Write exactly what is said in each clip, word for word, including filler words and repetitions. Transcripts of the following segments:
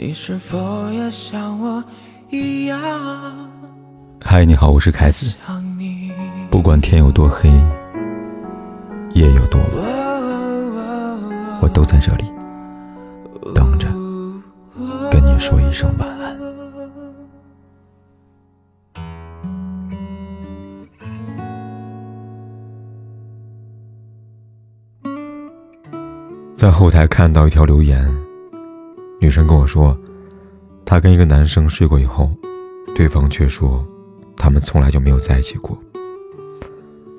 你是否也像我一样？嗨，你好，我是凯子。不管天有多黑，夜有多晚，我都在这里等着跟你说一声晚安。在后台看到一条留言，女生跟我说，她跟一个男生睡过以后，对方却说他们从来就没有在一起过。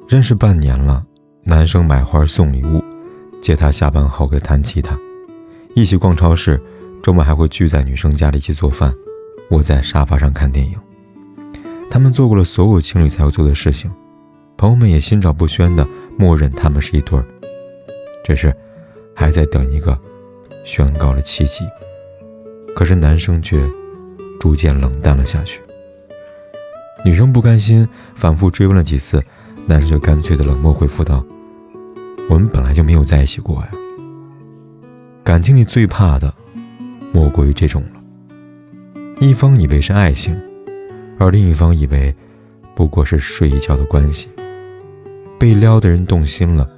认识半年了，男生买花送礼物，接她下班后给她弹吉他，一起逛超市，周末还会聚在女生家里一起做饭，窝在沙发上看电影。他们做过了所有情侣才会做的事情，朋友们也心照不宣的默认他们是一对儿，只是还在等一个宣告了奇迹，可是男生却逐渐冷淡了下去。女生不甘心，反复追问了几次，男生就干脆的冷漠回复道：“我们本来就没有在一起过呀。”感情里最怕的，莫过于这种了。一方以为是爱情，而另一方以为不过是睡一觉的关系。被撩的人动心了，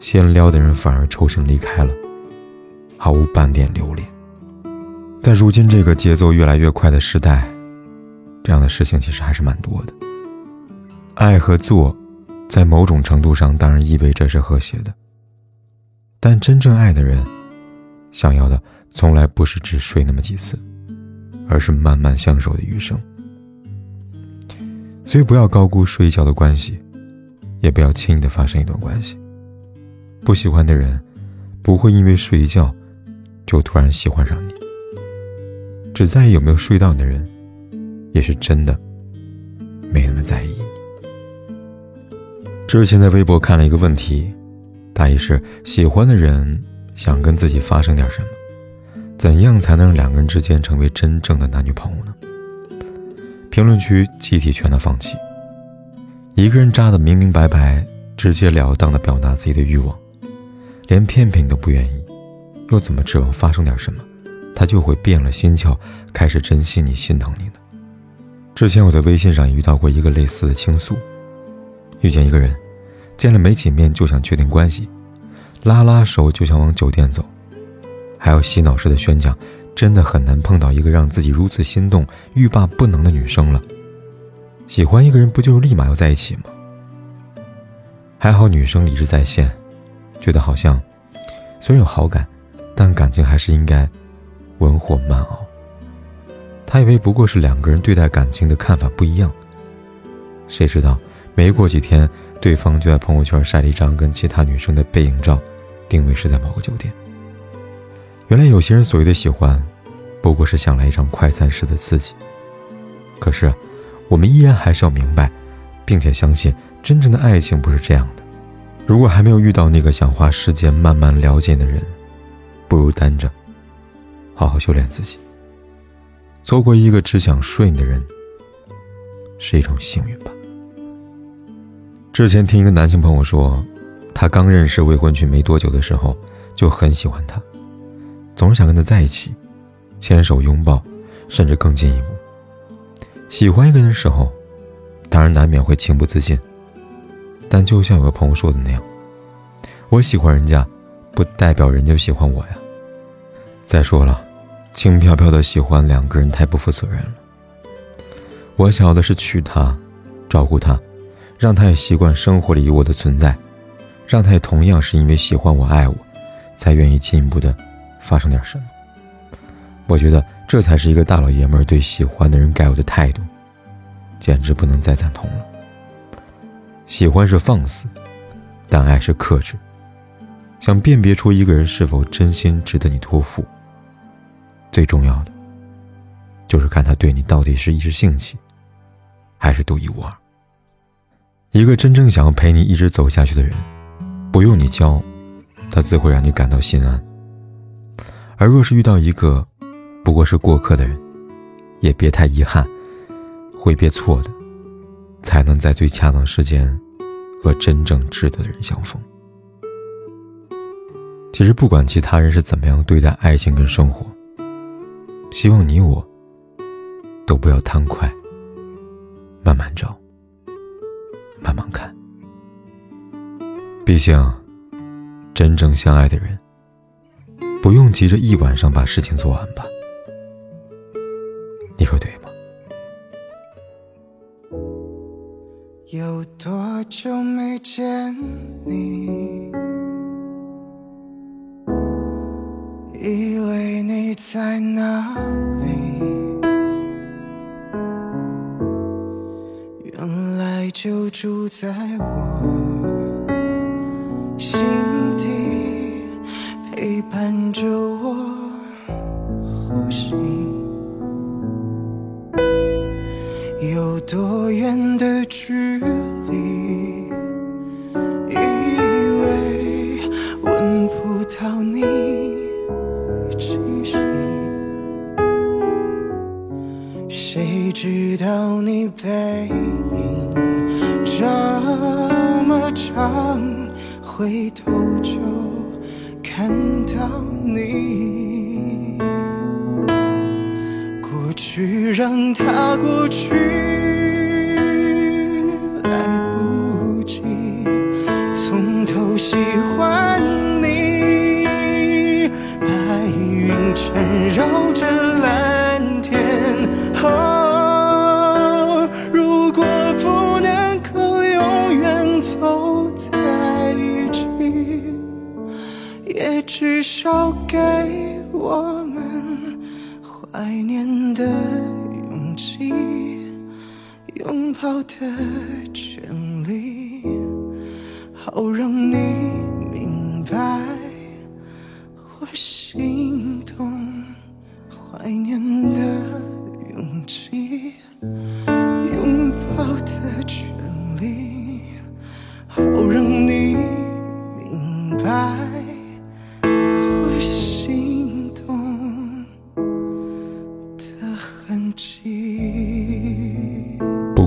先撩的人反而抽身离开了，毫无半点留恋。在如今这个节奏越来越快的时代，这样的事情其实还是蛮多的。爱和做在某种程度上当然意味着是和谐的，但真正爱的人想要的从来不是只睡那么几次，而是慢慢相守的余生。所以不要高估睡一觉的关系，也不要轻易的发生一段关系。不喜欢的人不会因为睡一觉就突然喜欢上你，只在意有没有睡到你的人也是真的没那么在意你。之前在微博看了一个问题，大意是喜欢的人想跟自己发生点什么，怎样才能让两个人之间成为真正的男女朋友呢？评论区集体全都放弃，一个人扎得明明白白，直截了当地表达自己的欲望，连骗骗都不愿意，又怎么指望发生点什么他就会变了心窍，开始珍惜你心疼你呢？之前我在微信上也遇到过一个类似的倾诉，遇见一个人见了没几面就想确定关系，拉拉手就想往酒店走，还要洗脑式的宣讲真的很难碰到一个让自己如此心动欲罢不能的女生了。喜欢一个人不就是立马要在一起吗？还好女生理智在线，觉得好像虽然有好感，但感情还是应该文火慢熬。她以为不过是两个人对待感情的看法不一样，谁知道没过几天，对方就在朋友圈晒了一张跟其他女生的背影照，定位是在某个酒店。原来有些人所谓的喜欢不过是想来一场快餐式的刺激，可是我们依然还是要明白并且相信真正的爱情不是这样的。如果还没有遇到那个想花时间慢慢了解的人，不如单着好好修炼自己。错过一个只想睡你的人是一种幸运吧。之前听一个男性朋友说，他刚认识未婚妻没多久的时候就很喜欢她，总是想跟她在一起，牵手拥抱，甚至更进一步。喜欢一个人的时候当然难免会情不自禁，但就像有个朋友说的那样，我喜欢人家不代表人家喜欢我呀。再说了，轻飘飘的喜欢两个人太不负责任了。我想要的是娶她，照顾她，让她也习惯生活里有我的存在，让她也同样是因为喜欢我爱我才愿意进一步的发生点什么。我觉得这才是一个大老爷们儿对喜欢的人该有的态度，简直不能再赞同了。喜欢是放肆，但爱是克制。想辨别出一个人是否真心值得你托付，最重要的就是看他对你到底是一时兴起，还是独一无二。一个真正想要陪你一直走下去的人，不用你教，他自会让你感到心安。而若是遇到一个不过是过客的人，也别太遗憾，会别错的才能在最恰当时间和真正值得的人相逢。其实不管其他人是怎么样对待爱情跟生活，希望你我都不要贪快，慢慢找，慢慢看。毕竟真正相爱的人，不用急着一晚上把事情做完吧，你说对吗？有多久没见你，以为你在哪里，原来就住在我心底，陪伴着我呼吸。有多远的距离，以为闻不到你谁知道你背影这么长，回头就看到你。过去让它过去，来不及从头喜欢你。白云缠绕着蓝天，哦，如果不能够永远走在一起，也至少给我们怀念的勇气，拥抱的权利，好让你明白我心动怀念的勇气，拥抱的权利，好让你明白我心动的痕迹。不